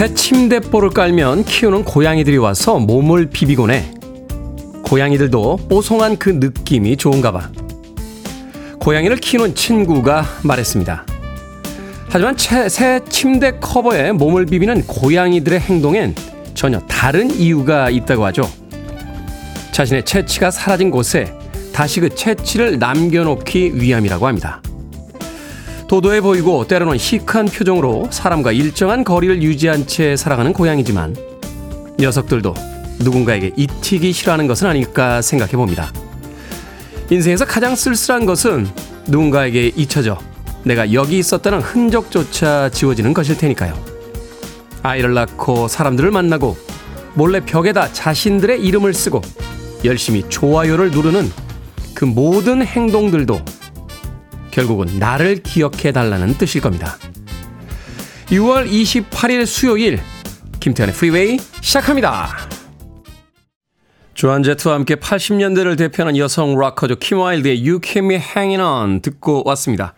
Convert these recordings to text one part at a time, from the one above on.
새 침대뽀를 깔면 키우는 고양이들이 와서 몸을 비비곤 해. 고양이들도 뽀송한 그 느낌이 좋은가 봐. 고양이를 키우는 친구가 말했습니다. 하지만 새 침대 커버에 몸을 비비는 고양이들의 행동엔 전혀 다른 이유가 있다고 하죠. 자신의 채취가 사라진 곳에 다시 그 채취를 남겨놓기 위함이라고 합니다. 도도해 보이고 때로는 시크한 표정으로 사람과 일정한 거리를 유지한 채 살아가는 고양이지만 녀석들도 누군가에게 잊히기 싫어하는 것은 아닐까 생각해 봅니다. 인생에서 가장 쓸쓸한 것은 누군가에게 잊혀져 내가 여기 있었다는 흔적조차 지워지는 것일 테니까요. 아이를 낳고 사람들을 만나고 몰래 벽에다 자신들의 이름을 쓰고 열심히 좋아요를 누르는 그 모든 행동들도 결국은 나를 기억해달라는 뜻일 겁니다. 6월 28일 수요일 김태현의 프리웨이 시작합니다. 조한제트와 함께 80년대를 대표하는 여성 락커죠. 킴 와일드의 You Keep Me Hanging On 듣고 왔습니다.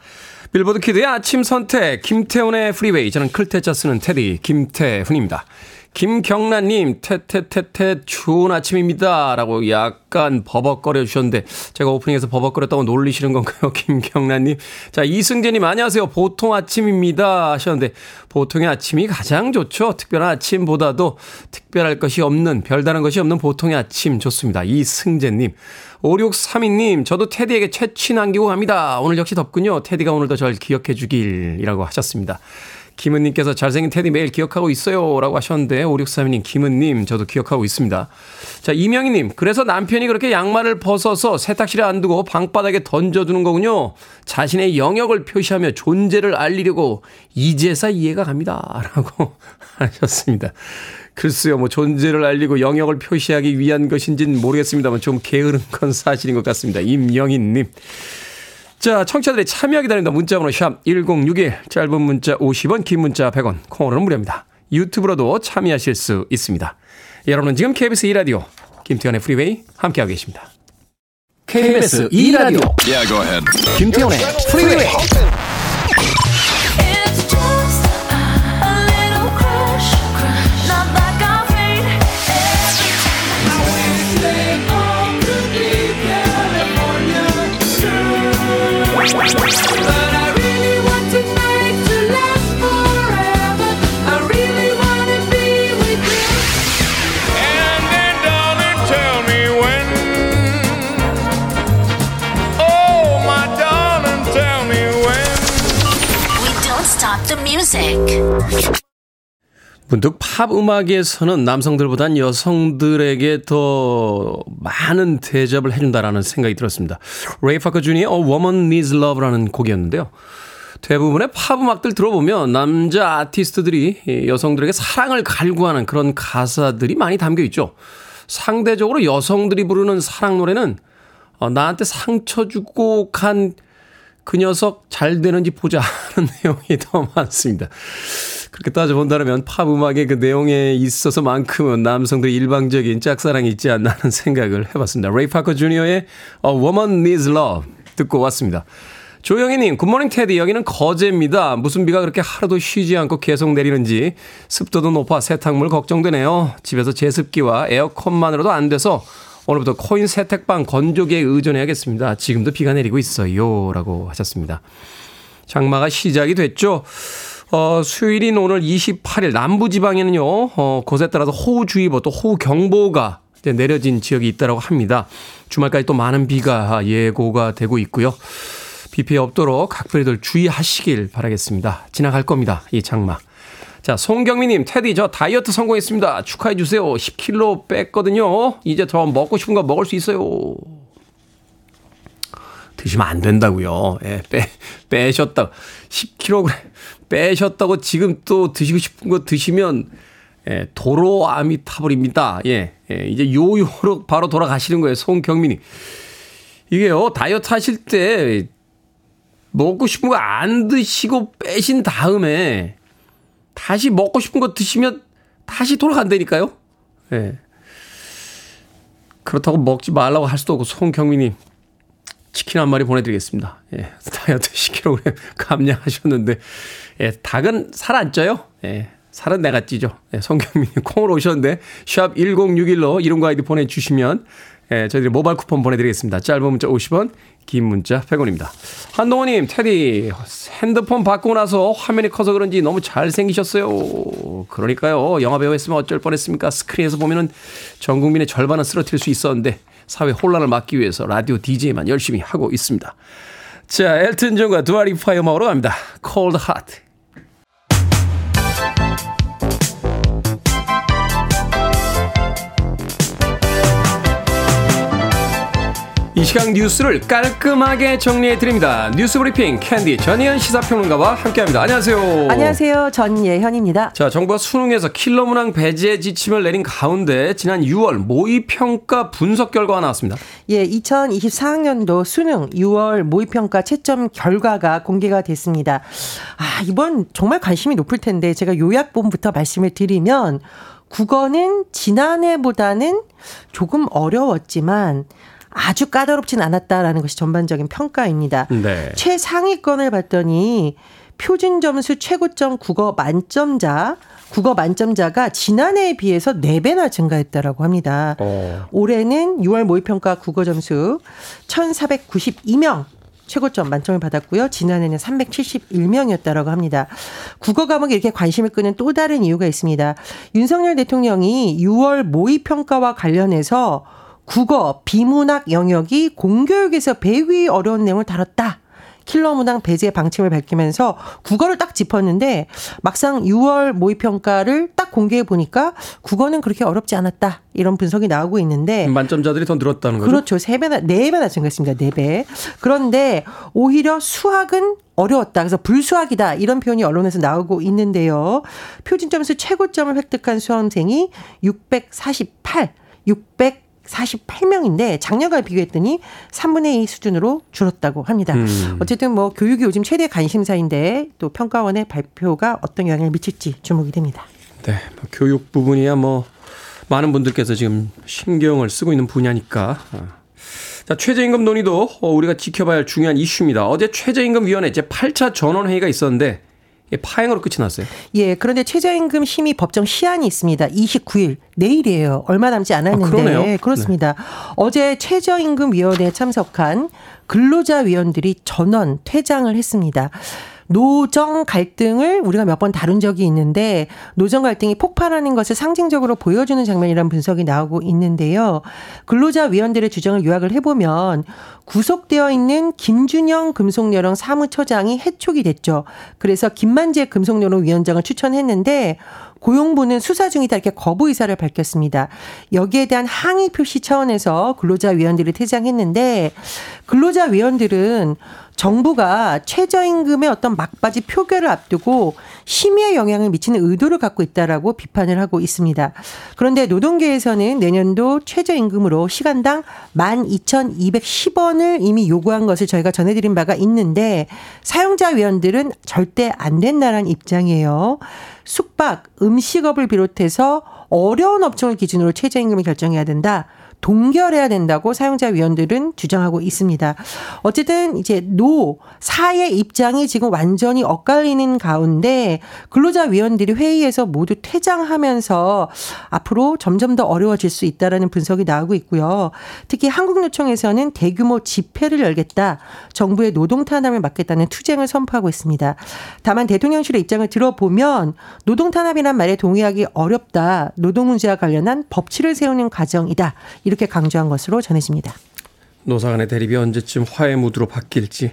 빌보드 키드의 아침 선택 김태훈의 프리웨이. 저는 클테짜 쓰는 테디 김태훈입니다. 김경란님, 테테테테 좋은 아침입니다 라고 약간 버벅거려 주셨는데 제가 오프닝에서 버벅거렸다고 놀리시는 건가요, 김경란님? 자, 이승재님 안녕하세요, 보통 아침입니다 하셨는데 보통의 아침이 가장 좋죠. 특별한 아침보다도 특별할 것이 없는, 별다른 것이 없는 보통의 아침 좋습니다. 이승재님. 5632님, 저도 테디에게 채취 남기고 갑니다. 오늘 역시 덥군요. 테디가 오늘도 절 기억해 주길 이라고 하셨습니다. 김은님께서 잘생긴 테디 매일 기억하고 있어요 라고 하셨는데 5632님, 김은님 저도 기억하고 있습니다. 자, 이명희님, 그래서 남편이 그렇게 양말을 벗어서 세탁실에 안 두고 방바닥에 던져두는 거군요. 자신의 영역을 표시하며 존재를 알리려고 이제서 이해가 갑니다 라고 하셨습니다. 글쎄요, 뭐 존재를 알리고 영역을 표시하기 위한 것인지는 모르겠습니다만 좀 게으른 건 사실인 것 같습니다. 임영희님. 자, 청취자들의 참여 기다립니다. 문자번호 샵 1061, 짧은 문자 50원, 긴 문자 100원, 콩으로는 무료입니다. 유튜브로도 참여하실 수 있습니다. 여러분은 지금 KBS 2라디오 김태현의 프리웨이 함께하고 계십니다. KBS 2라디오 김태현의 프리웨이. 문득 팝 음악에서는 남성들보단 여성들에게 더 많은 대접을 해준다라는 생각이 들었습니다. 레이 파커 주니어의 A Woman Needs Love라는 곡이었는데요. 대부분의 팝 음악들 들어보면 남자 아티스트들이 여성들에게 사랑을 갈구하는 그런 가사들이 많이 담겨 있죠. 상대적으로 여성들이 부르는 사랑 노래는 나한테 상처 주고 간 그 녀석 잘 되는지 보자 하는 내용이 더 많습니다. 그렇게 따져본다면 팝 음악의 그 내용에 있어서만큼은 남성들의 일방적인 짝사랑이 있지 않나 하는 생각을 해봤습니다. 레이 파커 주니어의 A Woman Needs Love 듣고 왔습니다. 조영희님, 굿모닝 테디, 여기는 거제입니다. 무슨 비가 그렇게 하루도 쉬지 않고 계속 내리는지 습도도 높아 세탁물 걱정되네요. 집에서 제습기와 에어컨만으로도 안 돼서 오늘부터 코인 세탁방 건조기에 의존해야겠습니다. 지금도 비가 내리고 있어요 라고 하셨습니다. 장마가 시작이 됐죠. 수요일인 오늘 28일 남부지방에는요, 곳에 따라서 호우주의보 또 호우경보가 이제 내려진 지역이 있다고 합니다. 주말까지 또 많은 비가 예고가 되고 있고요. 비 피해 없도록 각별히들 주의하시길 바라겠습니다. 지나갈 겁니다, 이 장마. 자, 송경미님, 테디 저 다이어트 성공했습니다. 축하해 주세요. 10kg 뺐거든요. 이제 더 먹고 싶은 거 먹을 수 있어요. 드시면 안 된다고요. 예, 빼셨다. 10kg 빼셨다고 지금 또 드시고 싶은 거 드시면 예, 도로암이 타버립니다. 예, 이제 요요로 바로 돌아가시는 거예요, 송경미님. 이게요, 다이어트 하실 때 먹고 싶은 거 안 드시고 빼신 다음에 다시 먹고 싶은 거 드시면 다시 돌아간다니까요. 네. 그렇다고 먹지 말라고 할 수도 없고. 송경민님, 치킨 한 마리 보내드리겠습니다. 예, 다이어트 10kg 감량하셨는데 예, 닭은 살 안 쪄요. 예, 살은 내가 찌죠. 네, 성경민님 콩으로 오셨는데 샵 1061로 이름과 아이디 보내주시면 네, 저희들이 모바일 쿠폰 보내드리겠습니다. 짧은 문자 50원, 긴 문자 100원입니다. 한동호님, 테디 핸드폰 바꾸고 나서 화면이 커서 그런지 너무 잘생기셨어요. 그러니까요. 영화배우 했으면 어쩔 뻔했습니까? 스크린에서 보면 전 국민의 절반은 쓰러뜨릴 수 있었는데 사회 혼란을 막기 위해서 라디오 DJ만 열심히 하고 있습니다. 자, 엘튼 존과 두아 리파의 음악으로 갑니다. Cold Heart. 이 시간 뉴스를 깔끔하게 정리해드립니다. 뉴스브리핑 캔디 전예현 시사평론가와 함께합니다. 안녕하세요. 안녕하세요. 전예현입니다. 자, 정부가 수능에서 킬러 문항 배제 지침을 내린 가운데 지난 6월 모의평가 분석 결과가 나왔습니다. 예, 2024학년도 수능 6월 모의평가 채점 결과가 공개가 됐습니다. 아, 이번 정말 관심이 높을 텐데 제가 요약본부터 말씀을 드리면 국어는 지난해보다는 조금 어려웠지만 아주 까다롭진 않았다라는 것이 전반적인 평가입니다. 네. 최상위권을 봤더니 표준점수 최고점 국어 만점자가 지난해에 비해서 4배나 증가했다라고 합니다. 올해는 6월 모의평가 국어 점수 1,492명. 최고점 만점을 받았고요. 지난해는 371명이었다라고 합니다. 국어 과목에 이렇게 관심을 끄는 또 다른 이유가 있습니다. 윤석열 대통령이 6월 모의평가와 관련해서 국어, 비문학 영역이 공교육에서 배우기 어려운 내용을 다뤘다. 킬러 문항 배제 방침을 밝히면서 국어를 딱 짚었는데 막상 6월 모의평가를 딱 공개해 보니까 국어는 그렇게 어렵지 않았다. 이런 분석이 나오고 있는데. 만점자들이 더 늘었다는 거죠? 그렇죠. 4배나 증가했습니다. 4배. 그런데 오히려 수학은 어려웠다. 그래서 불수학이다. 이런 표현이 언론에서 나오고 있는데요. 표준점수 최고점을 획득한 수험생이 648명인데 작년과 비교했더니 3분의 2 수준으로 줄었다고 합니다. 어쨌든 뭐 교육이 요즘 최대 관심사인데 또 평가원의 발표가 어떤 영향을 미칠지 주목이 됩니다. 네, 교육 부분이야 뭐 많은 분들께서 지금 신경을 쓰고 있는 분야니까. 자, 최저임금 논의도 우리가 지켜봐야 할 중요한 이슈입니다. 어제 최저임금위원회 제8차 전원회의가 있었는데 파행으로 끝이 났어요. 예, 그런데 최저임금 심의 법정 시한이 있습니다. 29일, 내일이에요. 얼마 남지 않았는데. 아, 그러네요. 그렇습니다. 네. 어제 최저임금위원회에 참석한 근로자위원들이 전원 퇴장을 했습니다. 노정 갈등을 우리가 몇 번 다룬 적이 있는데 노정 갈등이 폭발하는 것을 상징적으로 보여주는 장면이라는 분석이 나오고 있는데요. 근로자위원들의 주장을 요약을 해보면 구속되어 있는 김준영 금속노령 사무처장이 해촉이 됐죠. 그래서 김만재 금속노령 위원장을 추천했는데 고용부는 수사 중이다 이렇게 거부 의사를 밝혔습니다. 여기에 대한 항의 표시 차원에서 근로자위원들이 퇴장했는데 근로자위원들은 정부가 최저임금의 어떤 막바지 표결을 앞두고 심의에 영향을 미치는 의도를 갖고 있다라고 비판을 하고 있습니다. 그런데 노동계에서는 내년도 최저임금으로 시간당 12,210원을 이미 요구한 것을 저희가 전해드린 바가 있는데 사용자위원들은 절대 안 된다는 입장이에요. 숙박, 음식업을 비롯해서 어려운 업종을 기준으로 최저임금을 결정해야 된다. 동결해야 된다고 사용자위원들은 주장하고 있습니다. 어쨌든 이제 사의 입장이 지금 완전히 엇갈리는 가운데 근로자위원들이 회의에서 모두 퇴장하면서 앞으로 점점 더 어려워질 수 있다라는 분석이 나오고 있고요. 특히 한국노총에서는 대규모 집회를 열겠다. 정부의 노동탄압을 막겠다는 투쟁을 선포하고 있습니다. 다만 대통령실의 입장을 들어보면 노동탄압이란 말에 동의하기 어렵다. 노동 문제와 관련한 법치를 세우는 과정이다. 이렇게 강조한 것으로 전해집니다. 노사 간의 대립이 언제쯤 화해 무드로 바뀔지.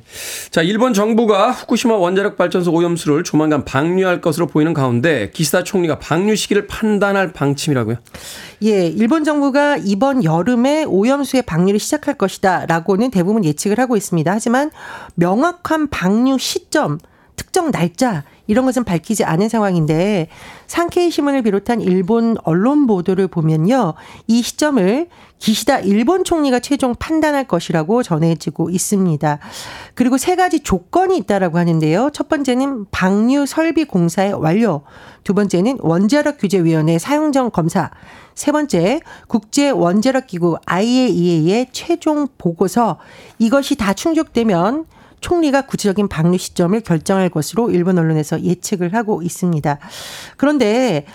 자, 일본 정부가 후쿠시마 원자력 발전소 오염수를 조만간 방류할 것으로 보이는 가운데 기시다 총리가 방류 시기를 판단할 방침이라고요? 예, 일본 정부가 이번 여름에 오염수의 방류를 시작할 것이다 라고는 대부분 예측을 하고 있습니다. 하지만 명확한 방류 시점, 특정 날짜 이런 것은 밝히지 않은 상황인데 산케이 신문을 비롯한 일본 언론 보도를 보면요. 이 시점을 기시다 일본 총리가 최종 판단할 것이라고 전해지고 있습니다. 그리고 3가지 조건이 있다라고 하는데요. 첫 번째는 방류 설비 공사의 완료, 두 번째는 원자력 규제위원회 사용전 검사, 세 번째 국제 원자력 기구 IAEA의 최종 보고서. 이것이 다 충족되면 총리가 구체적인 방류 시점을 결정할 것으로 일본 언론에서 예측을 하고 있습니다. 그런데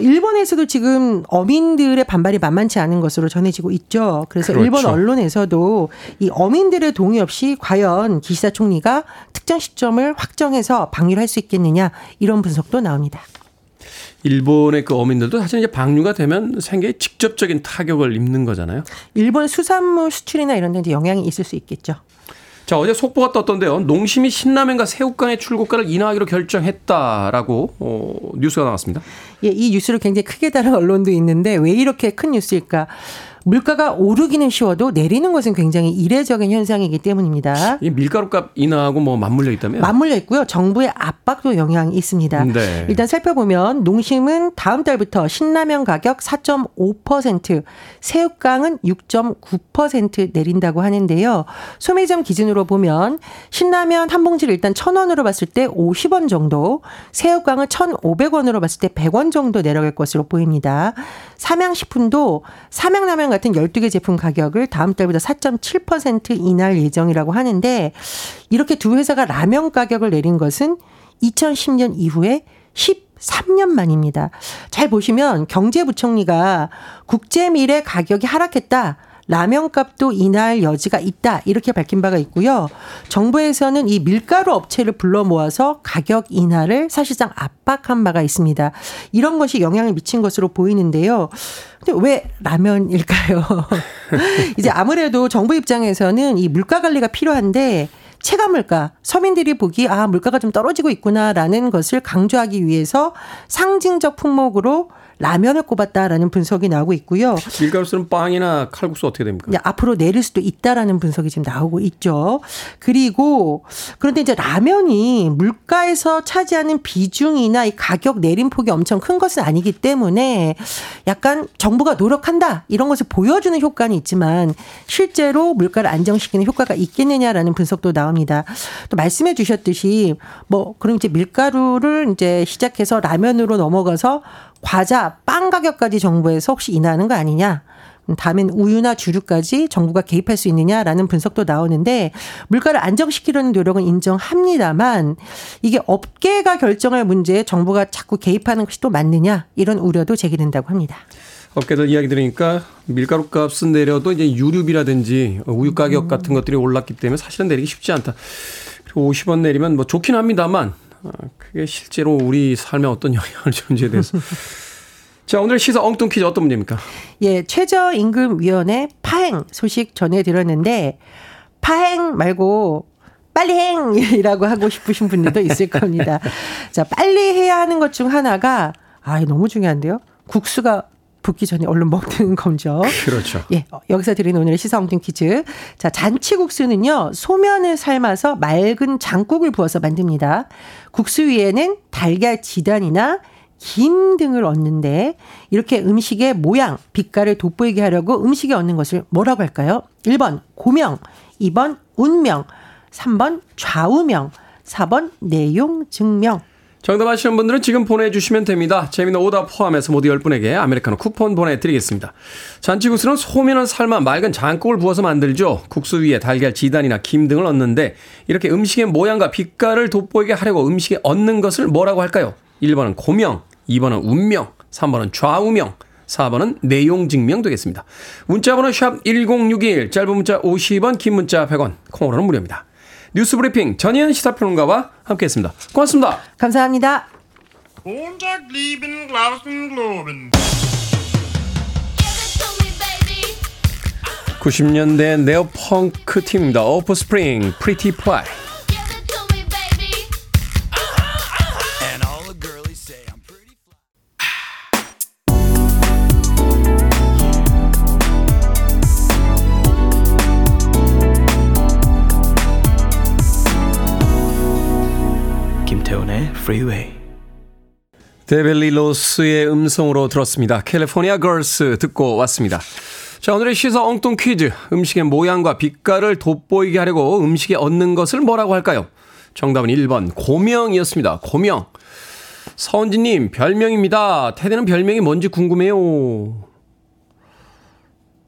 일본에서도 지금 어민들의 반발이 만만치 않은 것으로 전해지고 있죠. 그래서 그렇죠. 일본 언론에서도 이 어민들의 동의 없이 과연 기시다 총리가 특정 시점을 확정해서 방류를 할 수 있겠느냐 이런 분석도 나옵니다. 일본의 그 어민들도 사실 이제 방류가 되면 생계에 직접적인 타격을 입는 거잖아요. 일본 수산물 수출이나 이런 데 영향이 있을 수 있겠죠. 자, 어제 속보가 떴던데요. 농심이 신라면과 새우깡의 출고가를 인하하기로 결정했다라고 뉴스가 나왔습니다. 예, 이 뉴스를 굉장히 크게 다룬 언론도 있는데 왜 이렇게 큰 뉴스일까? 물가가 오르기는 쉬워도 내리는 것은 굉장히 이례적인 현상이기 때문입니다. 이 밀가루값 인하하고 뭐 맞물려 있다면? 맞물려 있고요. 정부의 압박도 영향이 있습니다. 네. 일단 살펴보면 농심은 다음 달부터 신라면 가격 4.5%, 새우깡은 6.9% 내린다고 하는데요. 소매점 기준으로 보면 신라면 한 봉지를 일단 1,000원으로 봤을 때 50원 정도, 새우깡을 1,500원으로 봤을 때 100원 정도 내려갈 것으로 보입니다. 삼양식품도 삼양라면 같은 12개 제품 가격을 다음 달보다 4.7% 인하할 예정이라고 하는데 이렇게 두 회사가 라면 가격을 내린 것은 2010년 이후에 13년 만입니다. 잘 보시면 경제부총리가 국제밀의 가격이 하락했다. 라면값도 인하할 여지가 있다 이렇게 밝힌 바가 있고요. 정부에서는 이 밀가루 업체를 불러 모아서 가격 인하를 사실상 압박한 바가 있습니다. 이런 것이 영향을 미친 것으로 보이는데요. 근데 왜 라면일까요? 이제 아무래도 정부 입장에서는 이 물가 관리가 필요한데 체감물가, 서민들이 보기 아 물가가 좀 떨어지고 있구나라는 것을 강조하기 위해서 상징적 품목으로 라면을 꼽았다라는 분석이 나오고 있고요. 밀가루는 빵이나 칼국수 어떻게 됩니까? 네, 앞으로 내릴 수도 있다라는 분석이 지금 나오고 있죠. 그런데 이제 라면이 물가에서 차지하는 비중이나 이 가격 내림폭이 엄청 큰 것은 아니기 때문에 약간 정부가 노력한다 이런 것을 보여주는 효과는 있지만 실제로 물가를 안정시키는 효과가 있겠느냐라는 분석도 나옵니다. 또 말씀해 주셨듯이 뭐 그럼 이제 밀가루를 이제 시작해서 라면으로 넘어가서 과자, 빵 가격까지 정부에서 혹시 인하하는 거 아니냐? 다음엔 우유나 주류까지 정부가 개입할 수 있느냐라는 분석도 나오는데 물가를 안정시키려는 노력은 인정합니다만 이게 업계가 결정할 문제에 정부가 자꾸 개입하는 것이 또 맞느냐? 이런 우려도 제기된다고 합니다. 업계들 이야기 들으니까 밀가루 값은 내려도 이제 유류비라든지 우유 가격 같은 것들이 올랐기 때문에 사실은 내리기 쉽지 않다. 그리고 50원 내리면 뭐 좋긴 합니다만 그게 실제로 우리 삶에 어떤 영향을 주는지에 대해서. 자, 오늘 시사 엉뚱 퀴즈 어떤 문제입니까? 예, 최저임금위원회 파행 소식 전해드렸는데 파행 말고 빨리 행이라고 하고 싶으신 분들도 있을 겁니다. 자, 빨리 해야 하는 것 중 하나가 이거 너무 중요한데요. 국수가 붓기 전에 얼른 먹는 검정. 그렇죠. 예, 여기서 드리는 오늘의 시사 엉뚱 퀴즈. 자, 잔치국수는요. 소면을 삶아서 맑은 장국을 부어서 만듭니다. 국수 위에는 달걀 지단이나 김 등을 얹는데 이렇게 음식의 모양, 빛깔을 돋보이게 하려고 음식에 얹는 것을 뭐라고 할까요? 1번 고명, 2번 운명, 3번 좌우명, 4번 내용 증명. 정답 아시는 분들은 지금 보내주시면 됩니다. 재미있는 오답 포함해서 모두 10분에게 아메리카노 쿠폰 보내드리겠습니다. 잔치국수는 소면을 삶아 맑은 장국을 부어서 만들죠. 국수 위에 달걀 지단이나 김 등을 얹는데 이렇게 음식의 모양과 빛깔을 돋보이게 하려고 음식에 얹는 것을 뭐라고 할까요? 1번은 고명, 2번은 운명, 3번은 좌우명, 4번은 내용 증명 되겠습니다. 문자번호 샵 1061, 짧은 문자 50원, 긴 문자 100원, 콩으로는 무료입니다. 뉴스 브리핑 전희연 시사평론가와 함께했습니다. 고맙습니다. 감사합니다. 고맙습니다. 90년대 네오펑크 팀입니다. 오프스프링, 프리티 플라이. Freeway. 데빌리 로스의 음성으로 들었습니다. 캘리포니아 걸스 듣고 왔습니다. 자, 오늘의 시사 엉뚱 퀴즈. 음식의 모양과 빛깔을 돋보이게 하려고 음식에 얹는 것을 뭐라고 할까요? 정답은 1번 고명이었습니다. 고명. 서은지님 별명입니다. 테디는 별명이 뭔지 궁금해요.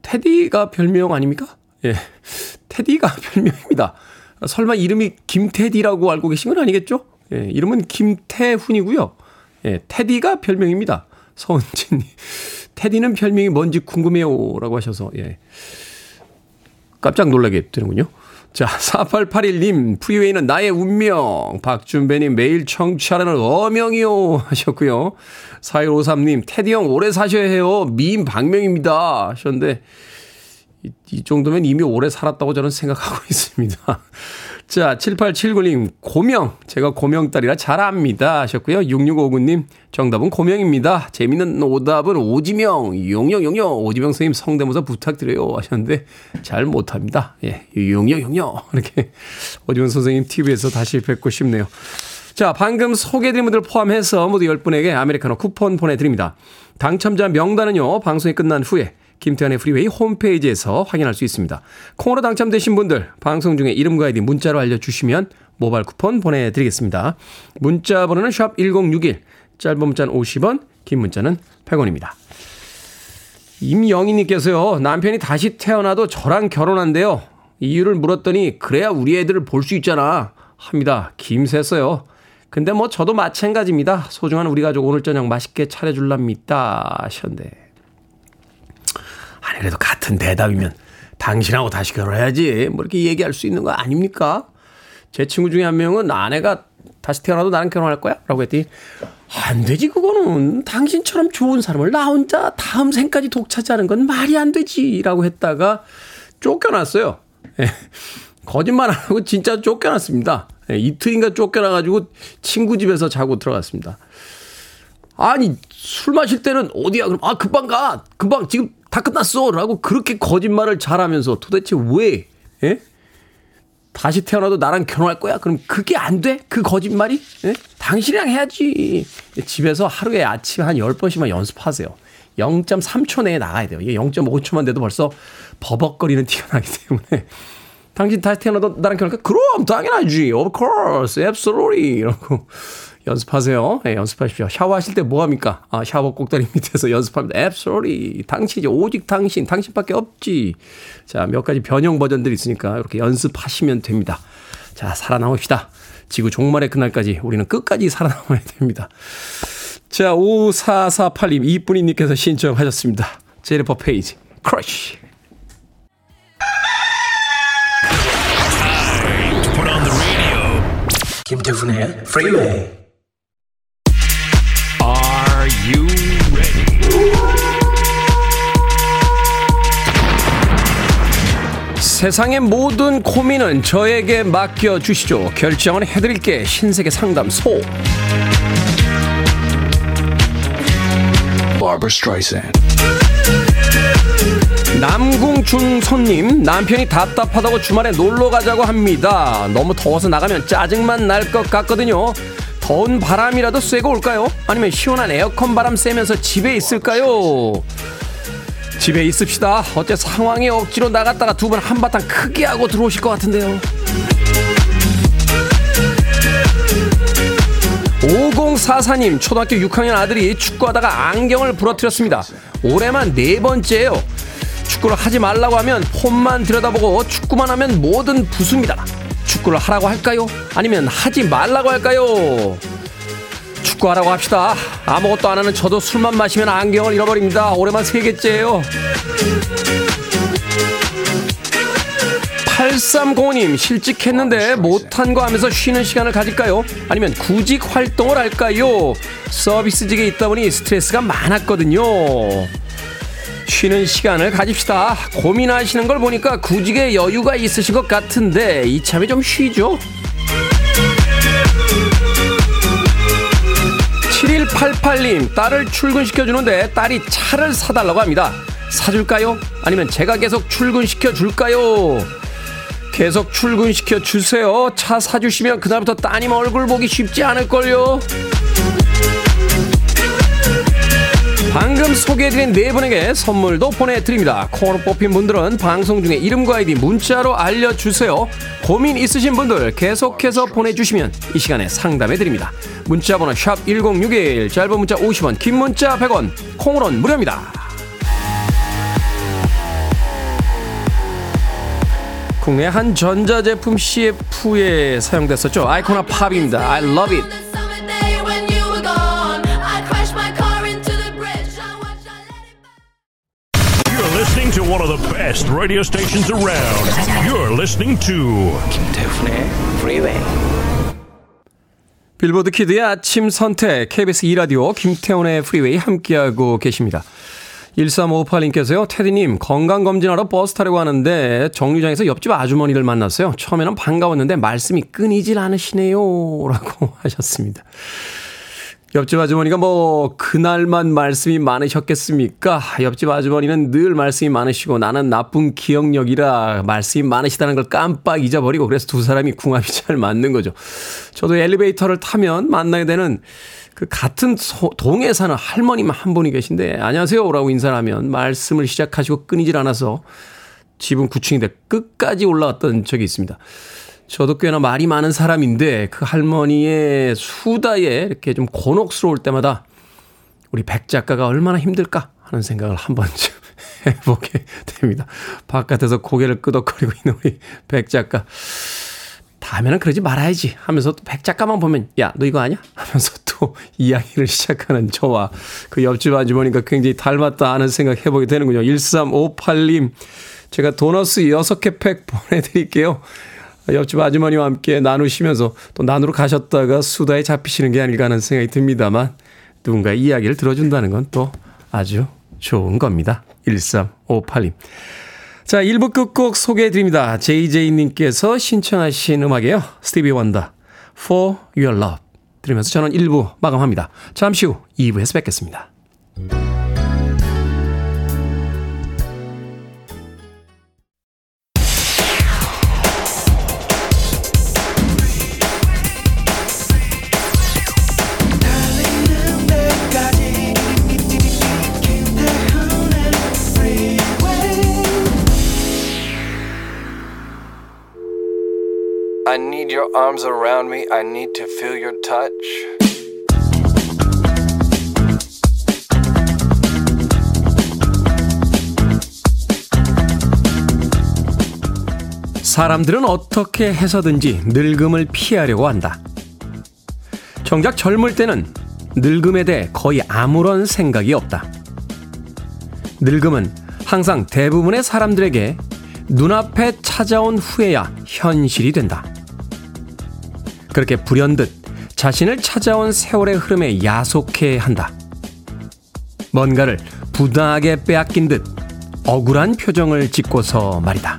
테디가 별명 아닙니까? 예, 테디가 별명입니다. 설마 이름이 김테디라고 알고 계신 건 아니겠죠? 예, 이름은 김태훈이고요. 예, 테디가 별명입니다. 서은진님. 테디는 별명이 뭔지 궁금해요. 라고 하셔서, 예. 깜짝 놀라게 되는군요. 자, 4881님, 프리웨이는 나의 운명. 박준배님, 매일 청취하라는 어명이요. 하셨고요. 4153님, 테디 형 오래 사셔야 해요. 미인 박명입니다. 하셨는데, 이 정도면 이미 오래 살았다고 저는 생각하고 있습니다. 자, 7879님, 고명. 제가 고명딸이라 잘 압니다. 하셨고요. 6659님, 정답은 고명입니다. 재밌는 오답은 오지명. 용영용영. 오지명 선생님 성대모사 부탁드려요. 하셨는데, 잘 못합니다. 예, 용영용영. 이렇게 오지명 선생님 TV에서 다시 뵙고 싶네요. 자, 방금 소개해드린 분들 포함해서 모두 10분에게 아메리카노 쿠폰 보내드립니다. 당첨자 명단은요, 방송이 끝난 후에 김태환의 프리웨이 홈페이지에서 확인할 수 있습니다. 콩으로 당첨되신 분들 방송 중에 이름과 아이디 문자로 알려주시면 모바일 쿠폰 보내드리겠습니다. 문자 번호는 샵1061 짧은 문자는 50원 긴 문자는 100원입니다. 임영희님께서요. 남편이 다시 태어나도 저랑 결혼한대요. 이유를 물었더니 그래야 우리 애들을 볼 수 있잖아 합니다. 김새써요. 근데 뭐 저도 마찬가지입니다. 소중한 우리 가족 오늘 저녁 맛있게 차려줄랍니다 하셨는데 아니 그래도 같은 대답이면 당신하고 다시 결혼해야지 뭐 이렇게 얘기할 수 있는 거 아닙니까? 제 친구 중에 한 명은 아내가 다시 태어나도 나는 결혼할 거야? 라고 했더니 안 되지 그거는 당신처럼 좋은 사람을 나 혼자 다음 생까지 독차지하는 건 말이 안 되지 라고 했다가 쫓겨났어요. 예, 거짓말 안 하고 진짜 쫓겨났습니다. 예, 이틀인가 쫓겨나가지고 친구 집에서 자고 들어갔습니다. 아니 술 마실 때는 어디야? 그럼 아 금방 가 금방 지금 다 끝났어 라고 그렇게 거짓말을 잘하면서 도대체 왜 예? 다시 태어나도 나랑 결혼할 거야? 그럼 그게 안 돼? 그 거짓말이? 예? 당신이랑 해야지. 집에서 하루에 아침 한 10번씩만 연습하세요. 0.3초 내에 나가야 돼요. 이게 0.5초만 돼도 벌써 버벅거리는 티가 나기 때문에 당신 다시 태어나도 나랑 결혼할 거야? 그럼 당연하지. Of course. Absolutely. 이러고 연습하세요. 네, 연습하십시오. 샤워하실 때 뭐합니까? 아, 샤워 꼭다리 밑에서 연습합니다. 앱소리. 당신이지. 오직 당신. 당신밖에 없지. 자, 몇 가지 변형 버전들이 있으니까 이렇게 연습하시면 됩니다. 자, 살아남읍시다. 지구 종말의 그날까지 우리는 끝까지 살아남아야 됩니다. 자, 5448님. 이쁜이님께서 신청하셨습니다. 제리퍼 페이지. 크러쉬. 김태훈의 프리웨이. Are you ready? 세상의 모든 고민은 저에게 맡겨주시죠. 결정은 해드릴게. 신세계 상담소. Barbra Streisand. 남궁준손님, 남편이 답답하다고 주말에 놀러 가자고 합니다. 너무 더워서 나가면 짜증만 날 것 같거든요. 더운 바람이라도 쐬고 올까요? 아니면 시원한 에어컨 바람 쐬면서 집에 있을까요? 집에 있읍시다. 어째 상황에 억지로 나갔다가 두 번 한바탕 크게 하고 들어오실 것 같은데요. 5044님, 초등학교 6학년 아들이 축구하다가 안경을 부러뜨렸습니다. 올해만 4번째예요. 축구를 하지 말라고 하면 폰만 들여다보고 축구만 하면 뭐든 부수입니다. 축구를 하라고 할까요? 아니면 하지 말라고 할까요? 축구하라고 합시다. 아무것도 안 하는 저도 술만 마시면 안경을 잃어버립니다. 올해만 3개째예요. 8305님, 실직했는데 못한 거 하면서 쉬는 시간을 가질까요? 아니면 구직 활동을 할까요? 서비스직에 있다 보니 스트레스가 많았거든요. 쉬는 시간을 가집시다. 고민하시는 걸 보니까 구직에 여유가 있으신 것 같은데 이참에 좀 쉬죠. 7188님, 딸을 출근시켜주는데 딸이 차를 사달라고 합니다. 사줄까요? 아니면 제가 계속 출근시켜줄까요? 계속 출근시켜주세요. 차 사주시면 그날부터 따님 얼굴 보기 쉽지 않을걸요. 방금 소개해드린 네 분에게 선물도 보내드립니다. 콩으로 뽑힌 분들은 방송 중에 이름과 아이디 문자로 알려주세요. 고민 있으신 분들 계속해서 보내주시면 이 시간에 상담해드립니다. 문자번호 샵1061 짧은 문자 50원 긴 문자 100원 콩으로는 무료입니다. 국내 한 전자제품 CF에 사용됐었죠. 아이코나 팝입니다. I love it. You're listening to one of the best radio stations around. You're listening to 김태훈의 Freeway. 빌보드 키드의 아침 선택 KBS 2라디오 김태훈의 프리웨이 함께하고 계십니다. 1358님께서요. 테디님 건강검진하러 버스 타려고 하는데 정류장에서 옆집 아주머니를 만났어요. 처음에는 반가웠는데 말씀이 끊이질 않으시네요 라고 하셨습니다. 옆집 아주머니가 뭐 그날만 말씀이 많으셨겠습니까? 옆집 아주머니는 늘 말씀이 많으시고 나는 나쁜 기억력이라 말씀이 많으시다는 걸 깜빡 잊어버리고 그래서 두 사람이 궁합이 잘 맞는 거죠. 저도 엘리베이터를 타면 만나게 되는 그 같은 동에 사는 할머니만 한 분이 계신데 안녕하세요 라고 인사를 하면 말씀을 시작하시고 끊이질 않아서 집은 9층인데 끝까지 올라왔던 적이 있습니다. 저도 꽤나 말이 많은 사람인데 그 할머니의 수다에 이렇게 좀 곤혹스러울 때마다 우리 백 작가가 얼마나 힘들까 하는 생각을 한 번쯤 해보게 됩니다. 바깥에서 고개를 끄덕거리고 있는 우리 백 작가. 다음에는 그러지 말아야지 하면서 또 백 작가만 보면 야, 너 이거 아냐? 하면서 또 이야기를 시작하는 저와 그 옆집 아주머니가 굉장히 닮았다 하는 생각 해보게 되는군요. 1358님 제가 도너스 6개 팩 보내드릴게요. 옆집 아주머니와 함께 나누시면서 또 나누러 가셨다가 수다에 잡히시는 게 아닐까 하는 생각이 듭니다만 누군가의 이야기를 들어준다는 건 또 아주 좋은 겁니다. 1358님. 자, 1부 끝곡 소개해드립니다. JJ님께서 신청하신 음악이에요. 스티비 원더, For Your Love. 들으면서 저는 1부 마감합니다. 잠시 후 2부에서 뵙겠습니다. I need your arms around me. I need to feel your touch. 사람들은 어떻게 해서든지 늙음을 피하려고 한다. 정작 젊을 때는 늙음에 대해 거의 아무런 생각이 없다. 늙음은 항상 대부분의 사람들에게 눈앞에 찾아온 후에야 현실이 된다. 그렇게 불현듯 자신을 찾아온 세월의 흐름에 야속해야 한다. 뭔가를 부당하게 빼앗긴 듯 억울한 표정을 짓고서 말이다.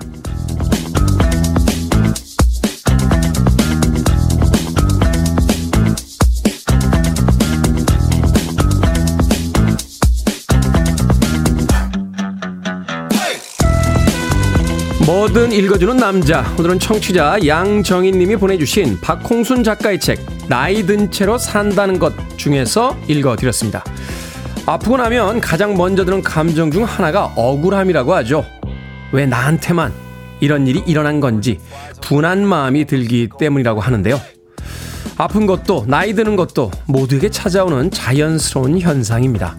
뭐든 읽어주는 남자. 오늘은 청취자 양정인님이 보내주신 박홍순 작가의 책 나이 든 채로 산다는 것 중에서 읽어드렸습니다. 아프고 나면 가장 먼저 드는 감정 중 하나가 억울함이라고 하죠. 왜 나한테만 이런 일이 일어난 건지 분한 마음이 들기 때문이라고 하는데요. 아픈 것도 나이 드는 것도 모두에게 찾아오는 자연스러운 현상입니다.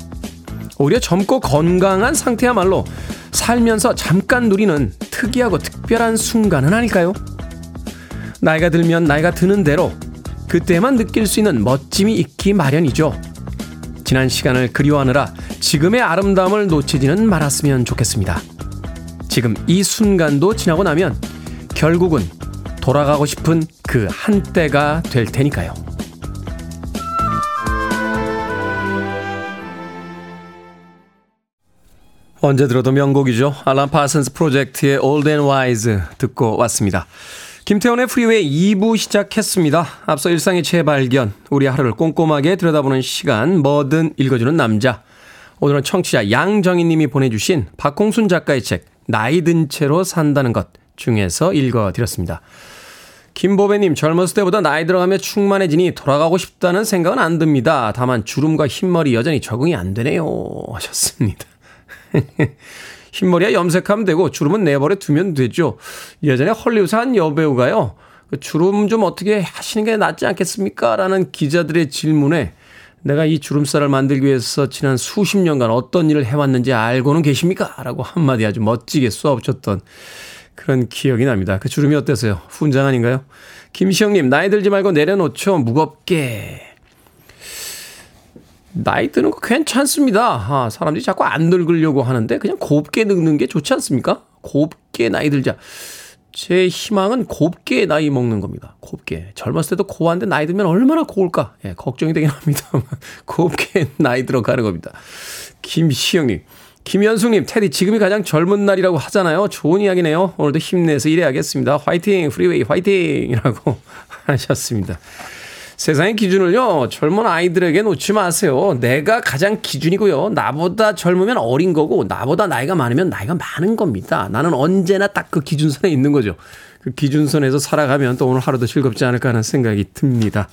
오히려 젊고 건강한 상태야말로 살면서 잠깐 누리는 특이하고 특별한 순간은 아닐까요? 나이가 들면 나이가 드는 대로 그때만 느낄 수 있는 멋짐이 있기 마련이죠. 지난 시간을 그리워하느라 지금의 아름다움을 놓치지는 말았으면 좋겠습니다. 지금 이 순간도 지나고 나면 결국은 돌아가고 싶은 그 한때가 될 테니까요. 언제 들어도 명곡이죠. 알람 파슨스 프로젝트의 Old and Wise 듣고 왔습니다. 김태훈의 프리웨이 2부 시작했습니다. 앞서 일상의 재발견, 우리 하루를 꼼꼼하게 들여다보는 시간, 뭐든 읽어주는 남자. 오늘은 청취자 양정희님이 보내주신 박홍순 작가의 책 나이 든 채로 산다는 것 중에서 읽어드렸습니다. 김보배님, 젊었을 때보다 나이 들어가며 충만해지니 돌아가고 싶다는 생각은 안 듭니다. 다만 주름과 흰머리 여전히 적응이 안 되네요 하셨습니다. 흰머리야 염색하면 되고 주름은 내버려 두면 되죠. 예전에 헐리우드 한 여배우가요, 주름 좀 어떻게 하시는 게 낫지 않겠습니까? 라는 기자들의 질문에 내가 이 주름살을 만들기 위해서 지난 수십 년간 어떤 일을 해왔는지 알고는 계십니까? 라고 한마디 아주 멋지게 쏘아붙였던 그런 기억이 납니다. 그 주름이 어때서요? 훈장 아닌가요? 김시영님, 나이 들지 말고 내려놓죠. 무겁게. 나이 드는 거 괜찮습니다. 아, 사람들이 자꾸 안 늙으려고 하는데 그냥 곱게 늙는 게 좋지 않습니까? 곱게 나이 들자. 제 희망은 곱게 나이 먹는 겁니다. 곱게. 젊었을 때도 고한데 나이 들면 얼마나 고울까? 예, 걱정이 되긴 합니다만 곱게 나이 들어가는 겁니다. 김시영님. 김현숙님, 테디 지금이 가장 젊은 날이라고 하잖아요. 좋은 이야기네요. 오늘도 힘내서 일해야겠습니다. 화이팅! 프리웨이 화이팅! 이라고 하셨습니다. 세상의 기준을요, 젊은 아이들에게 놓지 마세요. 내가 가장 기준이고요. 나보다 젊으면 어린 거고, 나보다 나이가 많으면 나이가 많은 겁니다. 나는 언제나 딱 그 기준선에 있는 거죠. 그 기준선에서 살아가면 또 오늘 하루도 즐겁지 않을까 하는 생각이 듭니다.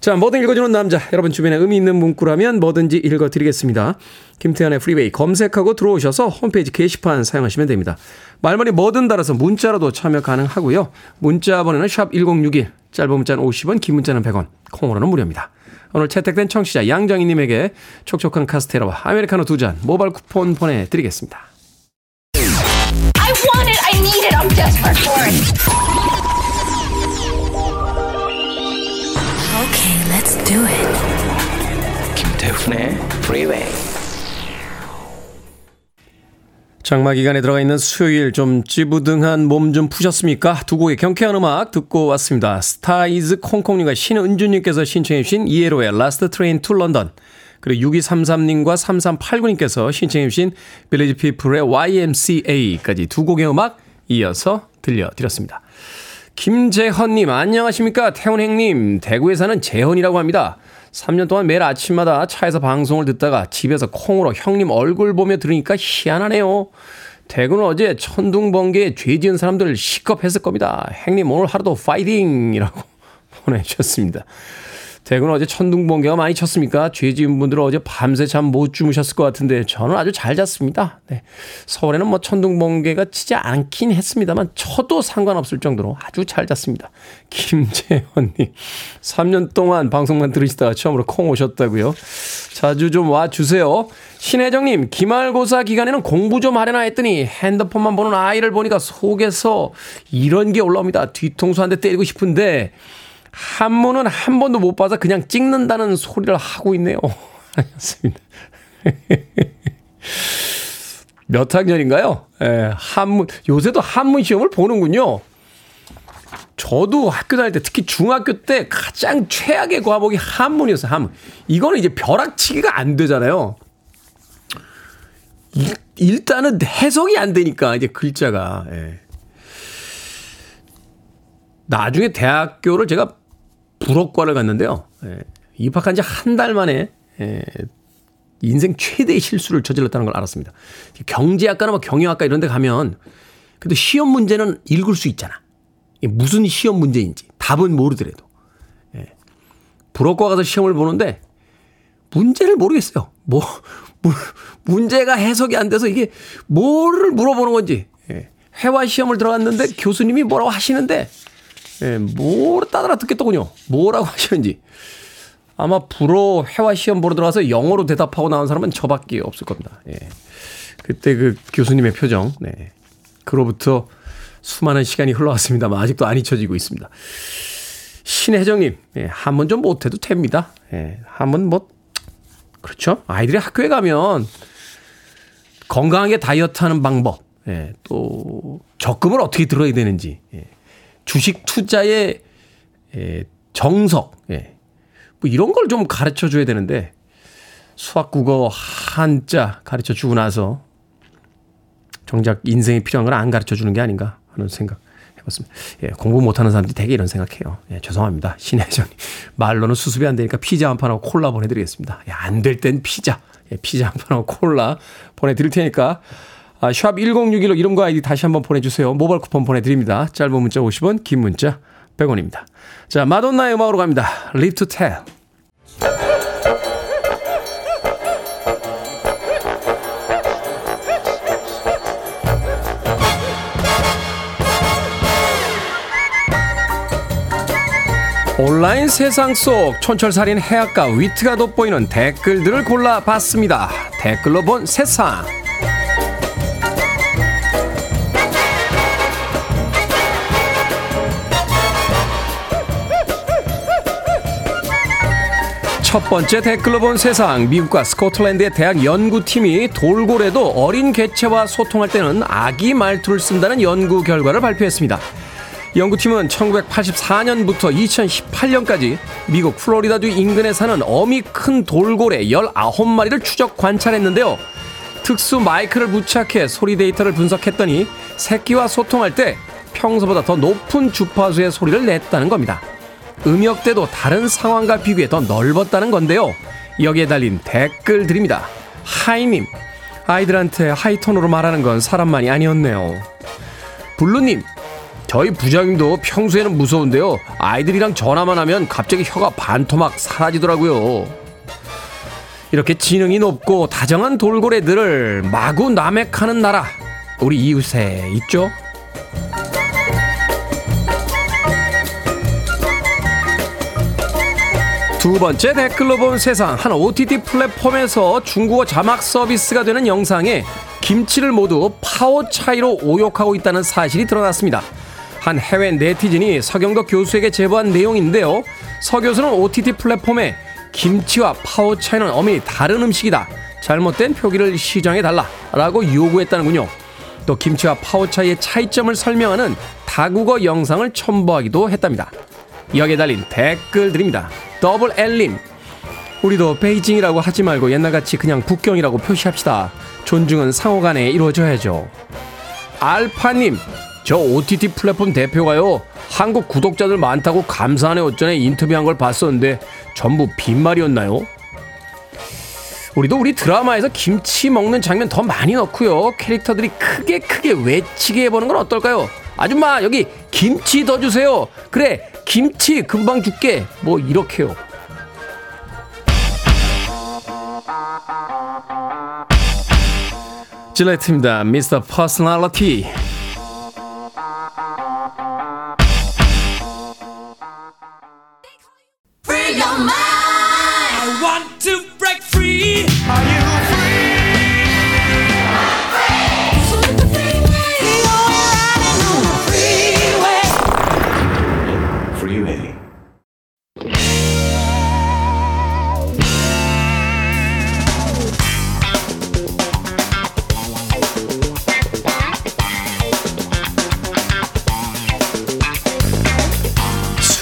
자, 뭐든 읽어주는 남자. 여러분 주변에 의미 있는 문구라면 뭐든지 읽어드리겠습니다. 김태현의 프리웨이 검색하고 들어오셔서 홈페이지 게시판 사용하시면 됩니다. 말머리 뭐든 달아서 문자로도 참여 가능하고요. 문자 번호는 샵 1061, 짧은 문자는 50원, 긴 문자는 100원, 콩으로는 무료입니다. 오늘 채택된 청취자 양정희님에게 촉촉한 카스테라와 아메리카노 2잔 모바일 쿠폰 보내드리겠습니다. I want it, I need it, I'm desperate for it. Okay, let's do it. 김태훈의 Freeway. 장마 기간에 들어가 있는 수요일 좀 찌부등한 몸 좀 푸셨습니까? 두 곡의 경쾌한 음악 듣고 왔습니다. 스타이즈 콩콩님과 신은주님께서 신청해 주신 이에로의 Last Train to London, 그리고 6233님과 3389님께서 신청해 주신 빌리지 피플의 YMCA까지 두 곡의 음악 이어서 들려드렸습니다. 김재헌님, 안녕하십니까? 태훈행님, 대구에 사는 재헌이라고 합니다. 3년 동안 매일 아침마다 차에서 방송을 듣다가 집에서 콩으로 형님 얼굴 보며 들으니까 희한하네요. 대구는 어제 천둥번개에 죄 지은 사람들 시겁했을 겁니다. 행님, 오늘 하루도 파이팅이라고 보내주셨습니다. 대구는 어제 천둥번개가 많이 쳤습니까? 죄 지은 분들은 어제 밤새 잠 못 주무셨을 것 같은데 저는 아주 잘 잤습니다. 네. 서울에는 뭐 천둥번개가 치지 않긴 했습니다만 쳐도 상관없을 정도로 아주 잘 잤습니다. 김재현님, 3년 동안 방송만 들으시다가 처음으로 콩 오셨다고요? 자주 좀 와주세요. 신혜정님, 기말고사 기간에는 공부 좀 하려나 했더니 핸드폰만 보는 아이를 보니까 속에서 이런 게 올라옵니다. 뒤통수 한 대 때리고 싶은데 한문은 한 번도 못 봐서 그냥 찍는다는 소리를 하고 있네요. 하셨습니다. 몇 학년인가요? 예, 한문. 요새도 한문 시험을 보는군요. 저도 학교 다닐 때, 특히 중학교 때 가장 최악의 과목이 한문이었어요. 한문. 이거는 이제 벼락치기가 안 되잖아요. 일단은 해석이 안 되니까, 이제 글자가. 예. 나중에 대학교를 제가 불어과를 갔는데요. 예, 입학한 지 한 달 만에 예, 인생 최대의 실수를 저질렀다는 걸 알았습니다. 경제학과나 뭐 경영학과 이런 데 가면 그래도 시험 문제는 읽을 수 있잖아. 무슨 시험 문제인지 답은 모르더라도. 예, 불어과 가서 시험을 보는데 문제를 모르겠어요. 문제가 해석이 안 돼서 이게 뭐를 물어보는 건지. 예, 회화 시험을 들어갔는데 교수님이 뭐라고 하시는데 예, 뭐를 따라 듣겠더군요. 뭐라고 하시는지. 아마 불어 회화 시험 보러 들어가서 영어로 대답하고 나온 사람은 저밖에 없을 겁니다. 예. 그때 그 교수님의 표정. 네. 그로부터 수많은 시간이 흘러왔습니다만 아직도 안 잊혀지고 있습니다. 신혜정님, 예, 한문 좀 못해도 됩니다. 예, 한문 뭐, 그렇죠. 아이들이 학교에 가면 건강하게 다이어트 하는 방법, 예, 또 적금을 어떻게 들어야 되는지, 예. 주식 투자의 정석, 뭐 이런 걸 좀 가르쳐 줘야 되는데 수학, 국어, 한자 가르쳐 주고 나서 정작 인생에 필요한 걸 안 가르쳐 주는 게 아닌가 하는 생각 해봤습니다. 예, 공부 못하는 사람들이 되게 이런 생각해요. 예, 죄송합니다. 신혜정님, 말로는 수습이 안 되니까 피자 한 판하고 콜라 보내드리겠습니다. 예, 안 될 땐 피자, 예, 피자 한 판하고 콜라 보내드릴 테니까 아, 샵 1061로 이름과 아이디 다시 한번 보내주세요. 모바일 쿠폰 보내드립니다. 짧은 문자 50원, 긴 문자 100원입니다. 자, 마돈나의 음악으로 갑니다. Live to Tell. 온라인 세상 속 촌철살인 해악과 위트가 돋보이는 댓글들을 골라봤습니다. 댓글로 본 세상. 첫 번째 댓글로 본 세상. 미국과 스코틀랜드의 대학 연구팀이 돌고래도 어린 개체와 소통할 때는 아기 말투를 쓴다는 연구 결과를 발표했습니다. 연구팀은 1984년부터 2018년까지 미국 플로리다주 인근에 사는 어미 큰 돌고래 19마리를 추적 관찰했는데요. 특수 마이크를 부착해 소리 데이터를 분석했더니 새끼와 소통할 때 평소보다 더 높은 주파수의 소리를 냈다는 겁니다. 음역대도 다른 상황과 비교해 더 넓었다는 건데요. 여기에 달린 댓글 드립니다. 하이님, 아이들한테 하이톤으로 말하는 건 사람만이 아니었네요. 블루님, 저희 부장님도 평소에는 무서운데요, 아이들이랑 전화만 하면 갑자기 혀가 반토막 사라지더라고요. 이렇게 지능이 높고 다정한 돌고래들을 마구 남획하는 나라, 우리 이웃에 있죠? 두 번째 댓글로 본 세상. 한 OTT 플랫폼에서 중국어 자막 서비스가 되는 영상에 김치를 모두 파오차이로 오역하고 있다는 사실이 드러났습니다. 한 해외 네티즌이 서경덕 교수에게 제보한 내용인데요. 서 교수는 OTT 플랫폼에 김치와 파오차이는 엄연히 다른 음식이다, 잘못된 표기를 시정해달라 라고 요구했다는군요. 또 김치와 파오차이의 차이점을 설명하는 다국어 영상을 첨부하기도 했답니다. 여기에 달린 댓글 드립니다. 더블 L님, 우리도 베이징이라고 하지 말고 옛날같이 그냥 북경이라고 표시합시다. 존중은 상호간에 이루어져야죠. 알파님, 저 OTT 플랫폼 대표가요, 한국 구독자들 많다고 감사하네 어쩌네 인터뷰한 걸 봤었는데 전부 빈말이었나요? 우리도 우리 드라마에서 김치 먹는 장면 더 많이 넣고요, 캐릭터들이 크게 외치게 해보는 건 어떨까요? 아줌마, 여기 김치 더 주세요. 그래, 김치 금방 줄게. 뭐 이렇게요. 질레트입니다. 미스터 퍼스널리티.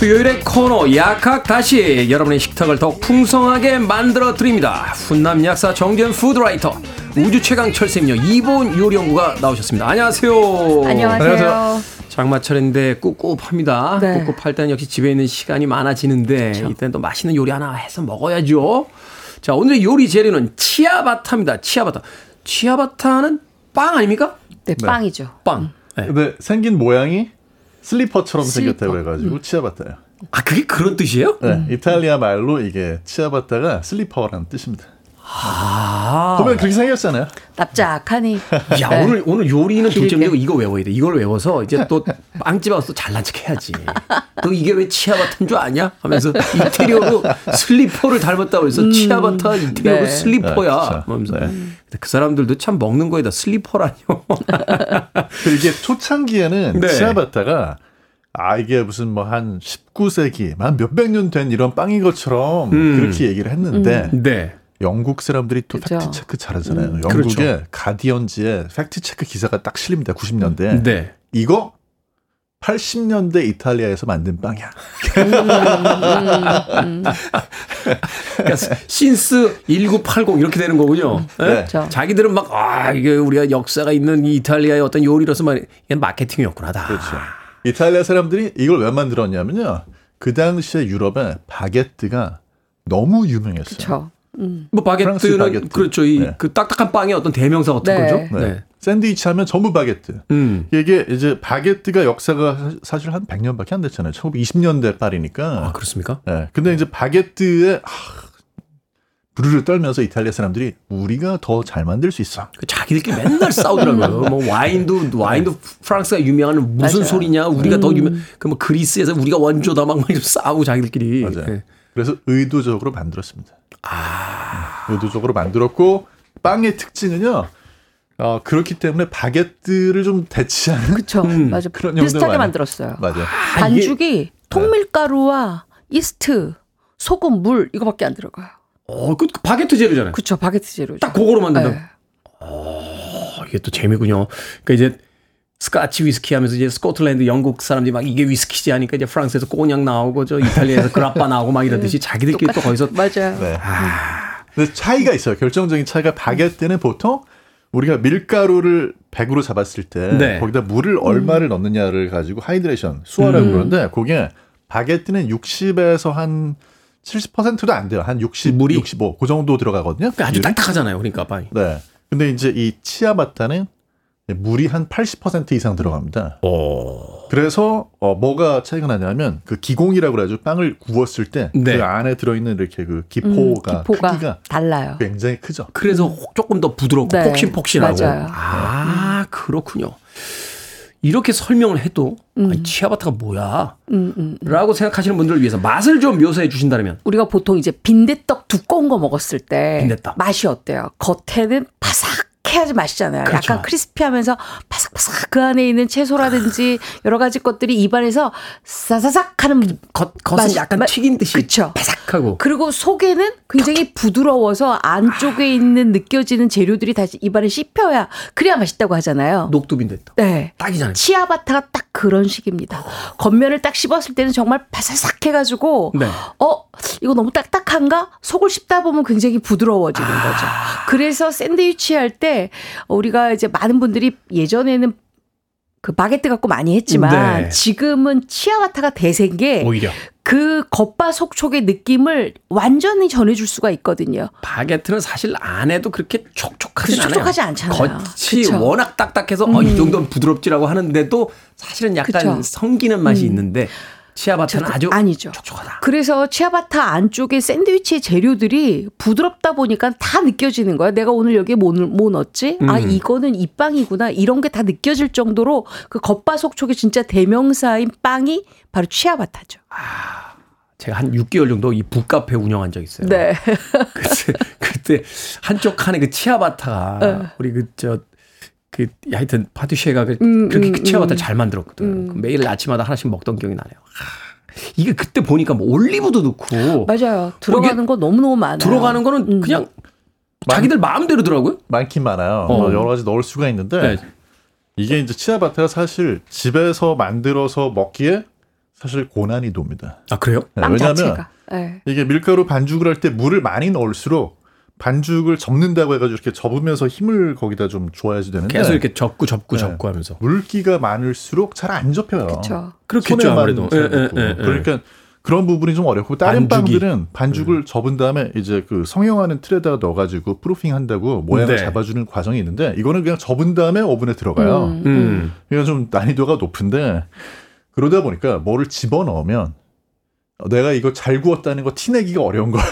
수요일의 코너 약학다식, 여러분의 식탁을 더욱 풍성하게 만들어 드립니다. 훈남 약사 정재훈 푸드라이터, 우주 최강 철샘녀 이보은 요리연구가 나오셨습니다. 안녕하세요. 안녕하세요. 장마철인데 꿉꿉합니다. 네. 꿉꿉할 때는 역시 집에 있는 시간이 많아지는데, 그렇죠, 이때는 또 맛있는 요리 하나 해서 먹어야죠. 자, 오늘의 요리 재료는 치아바타입니다. 치아바타. 치아바타는 빵 아닙니까? 네, 빵이죠. 빵. 네. 근데 생긴 모양이 슬리퍼처럼 생겼다고 해가지고 치아바타예요. 아, 그게 그런 뜻이에요? 네, 이탈리아 말로 이게 치아바타가 슬리퍼라는 뜻입니다. 아, 보면 그렇게 생겼잖아요. 납작하니. 야, 네. 오늘 요리는 둘째고 이거 외워야 돼. 이걸 외워서 이제 또 빵집 와서 잘난 척 해야지. 너 이게 왜 치아바타인 줄 아냐? 하면서 인테리어로 슬리퍼를 닮았다고 해서 치아바타 인테리어로, 네, 슬리퍼야. 네, 그 사람들도 참 먹는 거에다 슬리퍼라뇨. 이게 초창기에는, 네, 치아바타가 아 이게 무슨 뭐 한 19세기 한 몇백 년 된 이런 빵인 것처럼 그렇게 얘기를 했는데, 네, 영국 사람들이 또 그렇죠, 팩트체크 잘하잖아요. 영국의, 그렇죠, 가디언지에 팩트체크 기사가 딱 실립니다. 90년대. 네. 이거 80년대 이탈리아에서 만든 빵이야. 그러니까 신스 1980 이렇게 되는 거군요. 네. 네. 자기들은 막 아, 이게 우리가 역사가 있는 이 이탈리아의 어떤 요리로서 말, 이건 마케팅이었구나. 다. 그렇죠. 이탈리아 사람들이 이걸 왜 만들었냐면요, 그 당시에 유럽에 바게트가 너무 유명했어요. 그렇죠. 뭐 바게트는 바게트. 그렇죠. 이 그, 네, 딱딱한 빵의 어떤 대명사 같은, 네, 거죠. 네. 네. 샌드위치 하면 전부 바게트. 이게 이제 바게트가 역사가 사실 한 100년밖에 안 됐잖아요. 1920년대 파리니까. 아, 그렇습니까? 네. 근데 이제 바게트에 부르르 떨면서 이탈리아 사람들이 우리가 더 잘 만들 수 있어. 자기들끼리 맨날 싸우더라고요. 뭐 와인도 프랑스가 유명한 무슨, 맞아요, 소리냐. 우리가 더 유명. 그 뭐 그리스에서 우리가 원조다 막 싸우고 자기들끼리. 맞아요. 네. 그래서 의도적으로 만들었습니다. 아, 의도적으로 만들었고, 빵의 특징은요, 그렇기 때문에 바게트를 좀 대체하는, 그쵸, 맞아, 그런 비슷하게 만들었어요. 맞아. 반죽이, 네, 통밀가루와 이스트, 소금, 물 이거밖에 안 들어가요. 어, 그 바게트 재료잖아요. 그렇죠, 바게트 재료. 딱 그거로 만든다. 네. 어, 이게 또 재미군요. 그러니까 이제 스카치 위스키 하면서 이제 스코틀랜드, 영국 사람들이 막 이게 위스키지 하니까 이제 프랑스에서 꼬냑 나오고 저 이탈리아에서 그라빠 나오고 막 이러듯이 자기들끼리 똑같이, 또 거기서 맞아요. 네. 아, 근데 차이가 있어요. 결정적인 차이가 바게트는 보통 우리가 밀가루를 100으로 잡았을 때 네. 거기다 물을 얼마를 넣느냐를 가지고 하이드레이션 수화라고 그러는데 그게 바게트는 60에서 한 70%도 안 돼요. 한 60, 물이 65 그 정도 들어가거든요. 그러니까 아주 딱딱하잖아요. 그러니까 빵이. 네. 근데 이제 이 치아바타는 물이 한 80% 이상 들어갑니다. 오. 그래서 뭐가 차이가 나냐면 그 기공이라고 그래가지고 빵을 구웠을 때 그 네. 안에 들어있는 이렇게 그 기포가 크기가 달라요. 굉장히 크죠. 그래서 조금 더 부드럽고 네. 폭신폭신하고. 맞아요. 아 그렇군요. 이렇게 설명을 해도 아니, 치아바타가 뭐야? 라고 생각하시는 분들을 위해서 맛을 좀 묘사해 주신다면 우리가 보통 이제 빈대떡 두꺼운 거 먹었을 때 빈대떡. 맛이 어때요? 겉에는 바삭. 해야지 맛있잖아요. 그렇죠. 약간 크리스피하면서 바삭바삭 그 안에 있는 채소라든지 여러 가지 것들이 입안에서 사사삭하는 겉은 약간 튀긴 듯이 그쵸? 바삭하고 그리고 속에는 굉장히 부드러워서 안쪽에 있는 느껴지는 재료들이 다시 입안에 씹혀야 그래야 맛있다고 하잖아요. 녹두빈대떡. 네, 딱이잖아요. 치아바타가 딱 그런 식입니다. 겉면을 딱 씹었을 때는 정말 바삭해가지고 네. 이거 너무 딱딱한가? 속을 씹다 보면 굉장히 부드러워지는 거죠. 그래서 샌드위치 할 때 우리가 이제 많은 분들이 예전에는 그 바게트 갖고 많이 했지만 네. 지금은 치아바타가 대세인 게 오히려 그 겉바 속촉의 느낌을 완전히 전해줄 수가 있거든요. 바게트는 사실 안에도 그렇게 촉촉하지 않잖아요. 겉이 그쵸. 워낙 딱딱해서 이 정도는 부드럽지라고 하는데도 사실은 약간 그쵸. 성기는 맛이 있는데 치아바타는 아주 아니죠. 촉촉하다. 그래서 치아바타 안쪽에 샌드위치의 재료들이 부드럽다 보니까 다 느껴지는 거야. 내가 오늘 여기에 뭐 넣었지? 아 이거는 이 빵이구나. 이런 게 다 느껴질 정도로 그 겉바속촉의 진짜 대명사인 빵이 바로 치아바타죠. 아, 제가 한 6개월 정도 이 북카페 운영한 적 있어요. 네. 그때 한쪽 칸에 그 치아바타가 우리 하여튼 파티쉐가 그렇게 치아바타를 잘 만들었거든. 매일 아침마다 하나씩 먹던 기억이 나네요. 이게 그때 보니까 뭐 올리브도 넣고 맞아요. 들어가는 거 너무너무 많아요. 들어가는 거는 그냥 자기들 마음대로더라고요. 많긴 많아요. 여러 가지 넣을 수가 있는데 네. 이게 이제 치아바타가 사실 집에서 만들어서 먹기에 사실 고난이도입니다. 아 그래요? 네, 왜냐하면 네. 이게 밀가루 반죽을 할 때 물을 많이 넣을수록 반죽을 접는다고 해가지고 이렇게 접으면서 힘을 거기다 좀 줘야지 되는데 계속 이렇게 접고 하면서 물기가 많을수록 잘 안 접혀요. 그렇죠. 그렇겠죠 아무래도. 그러니까 그런 부분이 좀 어렵고 다른 빵들은 반죽을 접은 다음에 이제 그 성형하는 틀에다가 넣어가지고 프루핑한다고 모양을 네. 잡아주는 과정이 있는데 이거는 그냥 접은 다음에 오븐에 들어가요. 이건 좀 난이도가 높은데 그러다 보니까 뭐를 집어 넣으면 내가 이거 잘 구웠다는 거 티내기가 어려운 거야.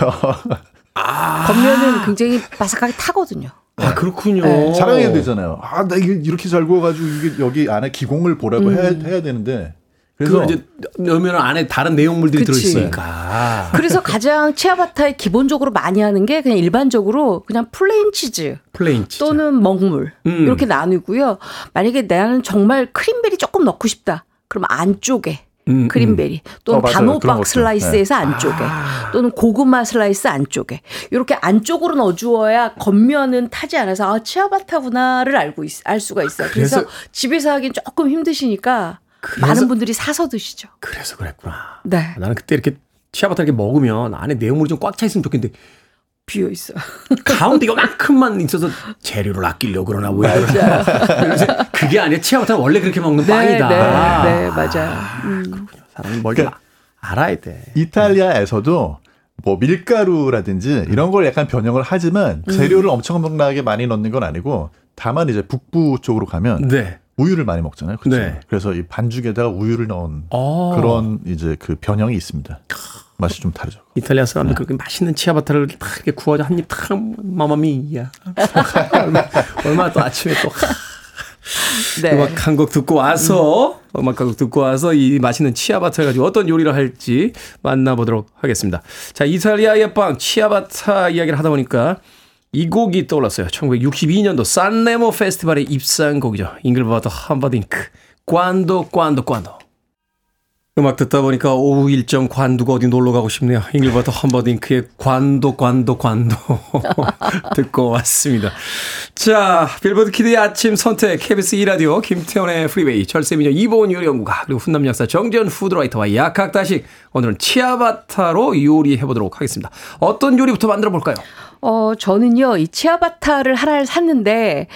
겉면은 굉장히 바삭하게 타거든요. 아 그렇군요. 네. 자랑해야 되잖아요. 아 나 이게 이렇게 잘 구워가지고 이게 여기 안에 기공을 보라고 해야 되는데. 그래서 이제 넣으면 안에 다른 내용물들이 그치. 들어있으니까. 그래서 가장 치아바타에 기본적으로 많이 하는 게 그냥 일반적으로 그냥 플레인 치즈. 또는 먹물 이렇게 나누고요. 만약에 나는 정말 크림베리 조금 넣고 싶다. 그럼 안쪽에. 크림베리 또는 단호박 슬라이스에서 네. 안쪽에 또는 고구마 슬라이스 안쪽에 이렇게 안쪽으로 넣어주어야 겉면은 타지 않아서 아 치아바타구나를 알 수가 있어요. 그래서 집에서 하긴 조금 힘드시니까 많은 분들이 사서 드시죠. 그래서 그랬구나. 네. 나는 그때 이렇게 치아바타 이렇게 먹으면 안에 내용물이 좀 꽉 차 있으면 좋겠는데 비어 있어. 가운데 이만큼만 있어서 재료를 아끼려고 그러나 왜 그러나. 그게 아니야. 치아바타는 원래 그렇게 먹는 네, 빵이다. 네, 맞아요. 그렇군요. 사람이 뭘 그러니까 알아야 돼. 이탈리아에서도 뭐 밀가루라든지 이런 걸 약간 변형을 하지만 재료를 엄청나게 많이 넣는 건 아니고 다만 이제 북부 쪽으로 가면 네. 우유를 많이 먹잖아요. 그렇죠. 네. 그래서 이 반죽에다가 우유를 넣은 그런 이제 그 변형이 있습니다. 맛이 좀 다르죠. 이탈리아 사람들 그렇게 맛있는 치아바타를 딱 이렇게 구워서 한 입 탁 마마미야. 얼마나 또 아침에 또 네. 음악 한 곡 듣고 와서 이 맛있는 치아바타 가지고 어떤 요리를 할지 만나보도록 하겠습니다. 자, 이탈리아의 빵 치아바타 이야기를 하다 보니까 이 곡이 떠올랐어요. 1962년도 산레모 페스티벌에 입상곡이죠. 잉글버트 함버딩크. Quando. 음악 듣다 보니까 오후 일정 관두고 어디 놀러 가고 싶네요. 잉글버트 험버딩크의 관도 듣고 왔습니다. 자, 빌보드 키드의 아침 선택 KBS 2라디오 김태원의 프리웨이 절세미녀 이보은 요리연구가 그리고 훈남 약사 정재훈 푸드라이터와 약학다식 오늘은 치아바타로 요리해보도록 하겠습니다. 어떤 요리부터 만들어볼까요? 저는요, 이 치아바타를 하나를 샀는데,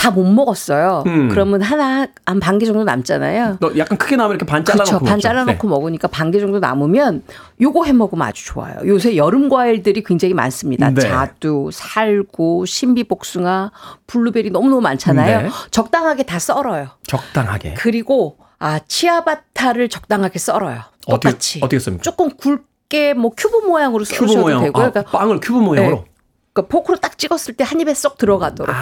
다 못 먹었어요. 그러면 한 반 개 정도 남잖아요. 너 약간 크게 나오면 이렇게 반 잘라놓고. 반 잘라놓고 네. 먹으니까 반 개 정도 남으면 요거 해 먹으면 아주 좋아요. 요새 여름 과일들이 굉장히 많습니다. 네. 자두, 살구, 신비복숭아, 블루베리 너무너무 많잖아요. 네. 적당하게 다 썰어요. 적당하게. 그리고, 치아바타를 적당하게 썰어요. 똑같이. 어떻게 씁니까? 조금 굵게 뭐 큐브 모양으로 썰으셔도 되고요. 그러니까 빵을 큐브 모양으로? 네. 그러니까 포크로 딱 찍었을 때 한 입에 쏙 들어가도록.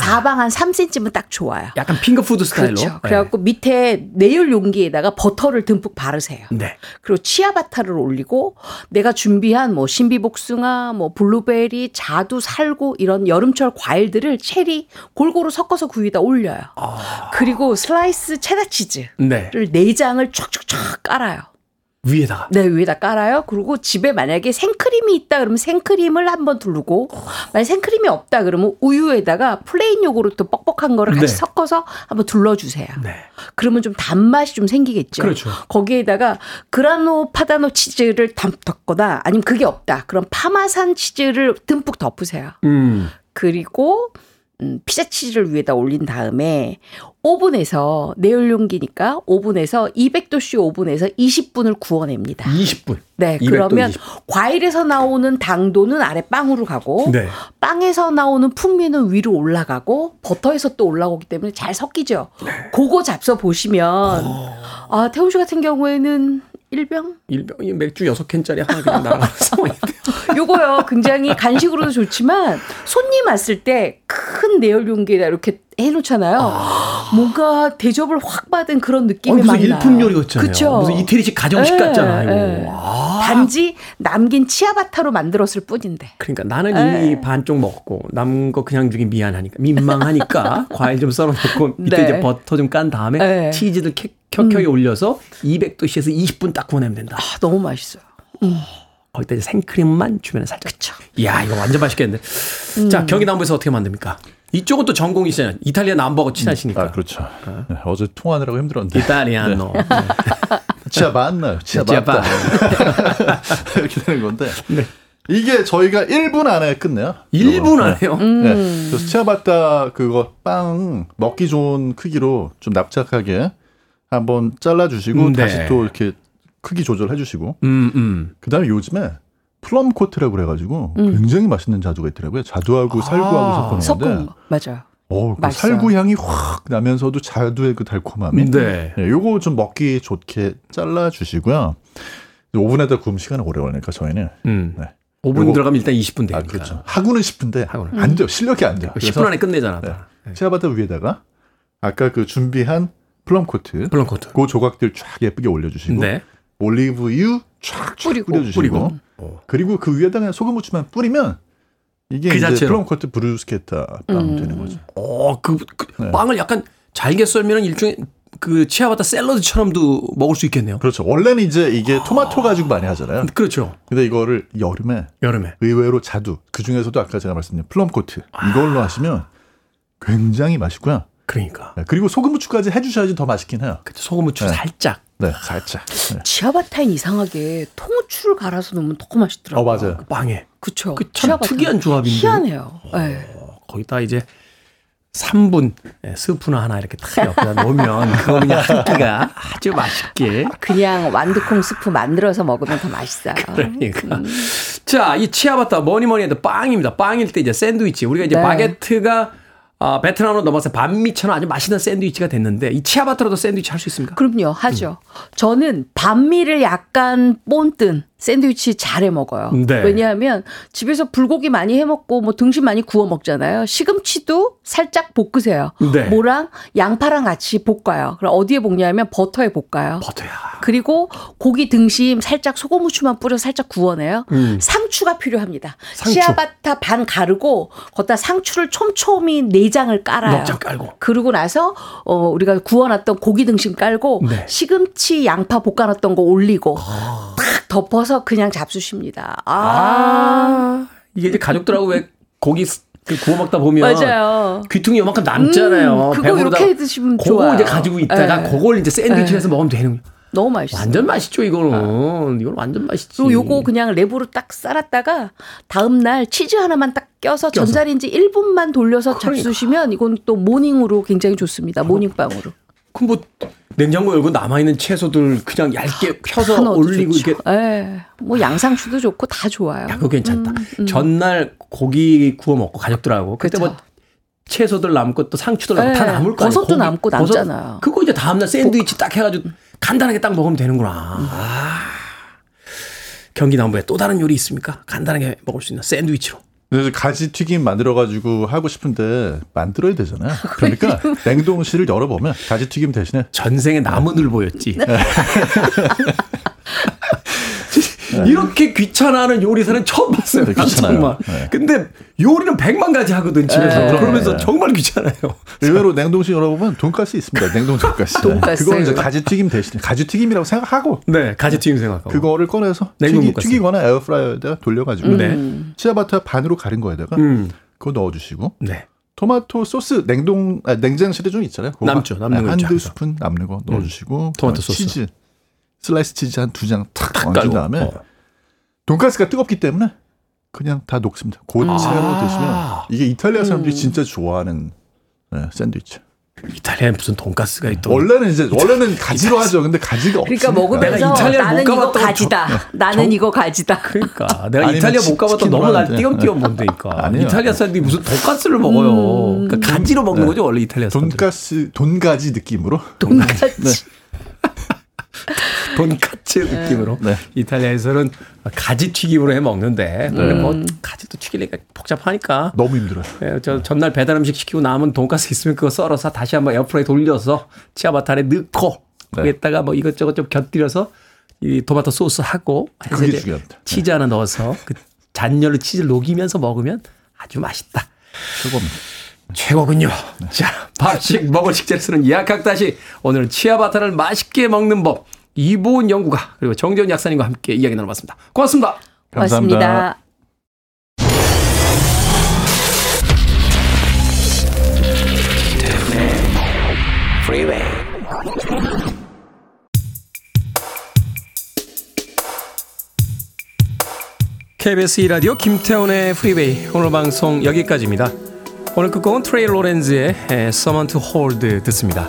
사방 한 3cm면 딱 좋아요. 약간 핑거푸드 스타일로. 그렇죠. 그래갖고 네. 밑에 내열 용기에다가 버터를 듬뿍 바르세요. 네. 그리고 치아바타를 올리고 내가 준비한 뭐 신비복숭아, 뭐 블루베리, 자두, 살구 이런 여름철 과일들을 체리 골고루 섞어서 구이에다 올려요. 그리고 슬라이스 체다치즈를 네. 4장을 촥촥촥 깔아요. 위에다가? 네, 위에다 깔아요. 그리고 집에 만약에 생크림이 있다 그러면 생크림을 한번 두르고, 만약에 생크림이 없다 그러면 우유에다가 플레인 요구르트 뻑뻑한 거를 같이 네. 섞어서 한번 둘러주세요. 네. 그러면 좀 단맛이 좀 생기겠죠. 그렇죠. 거기에다가 그라노 파다노 치즈를 덮거나 아니면 그게 없다. 그럼 파마산 치즈를 듬뿍 덮으세요. 그리고, 피자 치즈를 위에다 올린 다음에 오븐에서 내열용기니까 오븐에서 200도씨 오븐에서 20분을 구워냅니다. 20분. 네, 그러면 20분. 과일에서 나오는 당도는 아래 빵으로 가고 네. 빵에서 나오는 풍미는 위로 올라가고 버터에서 또 올라오기 때문에 잘 섞이죠. 네. 그거 잡숴 보시면 태훈 씨 같은 경우에는 일병 맥주 6캔짜리 하나 그냥 나가는 상황인데요. 요거요 굉장히 간식으로도 좋지만 손님 왔을 때 큰 내열 용기에다 이렇게 해놓잖아요. 뭔가 대접을 확 받은 그런 느낌이 많이 나요. 무슨 일품 요리 같잖아요. 그쵸? 무슨 이태리식 가정식 에, 같잖아요. 에. 단지 남긴 치아바타로 만들었을 뿐인데. 그러니까 나는 이미 반쪽 먹고 남은 거 그냥 주기 미안하니까 민망하니까 과일 좀 썰어놓고 밑에 네. 이제 버터 좀 깐 다음에 치즈를 켜켜이 올려서 200도씨에서 20분 딱 구워내면 된다. 너무 맛있어요. 거기다 생크림만 주면 살짝. 그쵸. 이야, 이거 완전 맛있겠는데. 자, 경기남부에서 어떻게 만듭니까? 이쪽은 또 전공이시잖아요. 이탈리아 남부하고 친하시니까. 그렇죠. 어제 통화하느라고 힘들었는데. 이탈리아노. 치아바타요. 치아바타. 이렇게 되는 건데. 네. 이게 저희가 1분 안에 끝내요. 1분 안에요? 네. 그래서 치아바타 그거 빵 먹기 좋은 크기로 좀 납작하게 한번 잘라주시고 네. 다시 또 이렇게 크기 조절해 주시고 그다음에 요즘에 플럼 코트라고 그래가지고 굉장히 맛있는 자두가 있더라고요. 자두하고 살구하고 섞은 건데 맞아요. 살구 향이 확 나면서도 자두의 그 달콤함이 네. 네, 요거 좀 먹기 좋게 잘라주시고요. 오븐에다 구우면 시간이 오래 걸리니까 저희는 네. 5분 들어가면 일단 20분 되니까. 그렇죠. 하고는 10분인데 안 돼요. 실력이 안 돼요. 10분 안에 끝내잖아. 치아바타 위에다가 아까 그 준비한 플럼 코트. 그 조각들 쫙 예쁘게 올려주시고 네. 올리브유 쫙 뿌려주시고 그리고 그 위에다가 소금 후추만 뿌리면 이게 그 이제 플럼코트 브루스케타 빵 되는 거죠. 네. 빵을 약간 잘게 썰면 일종의 그 치아바타 샐러드처럼도 먹을 수 있겠네요. 그렇죠. 원래는 이제 이게 토마토 가지고 많이 하잖아요. 그렇죠. 근데 이거를 여름에 의외로 자두 그 중에서도 아까 제가 말씀드린 플럼코트 이걸로 하시면 굉장히 맛있고요. 그러니까. 네, 그리고 소금 후추까지 해주셔야지 더 맛있긴 해요. 그쵸, 소금 후추 네. 살짝. 네, 살짝. 네. 치아바타인 이상하게 통후추를 갈아서 넣으면 더 맛있더라고요. 맞아요. 빵에. 그쵸. 그 참 특이한 조합인데. 희한해요. 네. 거기다 이제 3분 스프나 하나 이렇게 탁 옆에다 놓으면 그거 그냥 한 끼가 아주 맛있게. 그냥 완두콩 스프 만들어서 먹으면 더 맛있어요. 그러니까. 자, 이 치아바타 뭐니뭐니 해도 빵입니다. 빵일 때 이제 샌드위치. 우리가 이제 네. 바게트가 베트남으로 넘어서 반미처럼 아주 맛있는 샌드위치가 됐는데 이 치아바타로도 샌드위치 할 수 있습니까? 그럼요. 하죠. 저는 반미를 약간 본뜬 샌드위치 잘해 먹어요. 네. 왜냐하면 집에서 불고기 많이 해 먹고 뭐 등심 많이 구워 먹잖아요. 시금치도 살짝 볶으세요. 네. 뭐랑 양파랑 같이 볶아요. 그럼 어디에 볶냐면 버터에 볶아요. 버터야. 그리고 고기 등심 살짝 소금 후추만 뿌려서 살짝 구워내요. 상추가 필요합니다. 상추. 치아바타 반 가르고 거기다 상추를 촘촘히 내장을 깔아요. 내장 깔고. 그러고 나서 우리가 구워놨던 고기 등심 깔고 네. 시금치 양파 볶아놨던 거 올리고 탁 덮어서 그냥 잡수십니다. 아. 이게 이제 가족들하고 왜 고기 구워 먹다 보면 맞아요. 귀퉁이 요만큼 남잖아요. 그거 이렇게 드시면 좋아요. 그거 이제 가지고 있다가 에. 그걸 이제 샌드위치에서 먹으면 되는 거예요. 너무 맛있어요. 완전 맛있죠 이거는. 아. 이건 완전 맛있지. 그리고 요거 그냥 랩으로 딱 썰었다가 다음 날 치즈 하나만 딱 껴서 전자레인지 1분만 돌려서 그러니까. 잡수시면 이건 또 모닝으로 굉장히 좋습니다. 모닝빵으로. 그럼 뭐 냉장고 열고 남아있는 채소들 그냥 얇게 펴서 올리고 좋죠. 이렇게. 예. 뭐 양상추도 좋고 다 좋아요. 그거 괜찮다. 전날 고기 구워 먹고 가족들하고 그때 그쵸. 뭐 채소들 남고 또 상추들 남고 다 남을 거예요. 버섯도 남고 남잖아요. 그거 이제 다음날 샌드위치 딱 해가지고 간단하게 딱 먹으면 되는구나. 아. 경기 남부에 또 다른 요리 있습니까? 간단하게 먹을 수 있는 샌드위치로. 그래서 가지 튀김 만들어가지고 하고 싶은데 만들어야 되잖아요. 그러니까 냉동실을 열어보면 가지 튀김 대신에 전생에 나무늘 보였지. 이렇게 귀찮아하는 요리사는 처음 봤어요. 네, 정말. 네. 근데 요리는 100만 가지 하거든 집에서. 네. 그러면서 네. 정말 귀찮아요. 의외로 냉동실 열어보면 돈가스 있습니다. 냉동 돈가스. 돈가스. 그거는 이제 가지튀김 대신 가지튀김이라고 생각하고. 네, 가지튀김 생각하고. 그거를 꺼내서 튀기거나 에어프라이어에다가 돌려가지고 치아바타 반으로 가린 거에다가 그거 넣어주시고. 네. 토마토 소스 냉장실에 좀 있잖아요. 남죠, 남는 거 한두 스푼 남는 거 넣어주시고. 토마토 소스. 치즈. 슬라이스 치즈 한 두 장 탁 얹은 다음에 돈가스가 뜨겁기 때문에 그냥 다 녹습니다. 고체로 드시면 이게 이탈리아 사람들이 진짜 좋아하는 네, 샌드위치. 이탈리아에 무슨 돈가스가 있던? 원래는 가지로 하죠. 근데 가지가 없으니까. 그러니까 먹으면서 나는 이거 가지다. 나는 이거 가지다. 그러니까 내가 이탈리아 못 가봤던 너무 날 띄엄띄엄 본다니까. 이탈리아 사람들이 무슨 돈가스를 먹어요. 그러니까 가지로 먹는 거죠 원래 이탈리아 사람들. 돈가스 돈가지 느낌으로. 돈가지. 네. 돈까츠 느낌으로 네. 이탈리아에서는 가지 튀김으로 해 먹는데 뭐 가지도 튀기려니까 복잡하니까 너무 힘들어요. 네, 저 전날 배달 음식 시키고 남은 돈까스 있으면 그거 썰어서 다시 한번 에어프라이 돌려서 치아바타에 넣고 네. 거기에다가 뭐 이것저것 좀 곁들여서 이 토마토 소스 하고 그게 중요합니다. 치즈 하나 넣어서 그 잔열로 치즈를 녹이면서 먹으면 아주 맛있다. 최고입니다. 최고군요. 네. 자, 밥식 먹을 식재를 쓰는 약학다식. 오늘은 치아바타를 맛있게 먹는 법. 이보은 연구가 그리고 정재훈 약사님과 함께 이야기 나눠봤습니다. 고맙습니다. 감사합니다. 고맙습니다. KBS 2라디오 김태훈의 프리웨이 오늘 방송 여기까지입니다. 오늘 끝곡은 트레이 로렌즈의 Someone to Hold 듣습니다.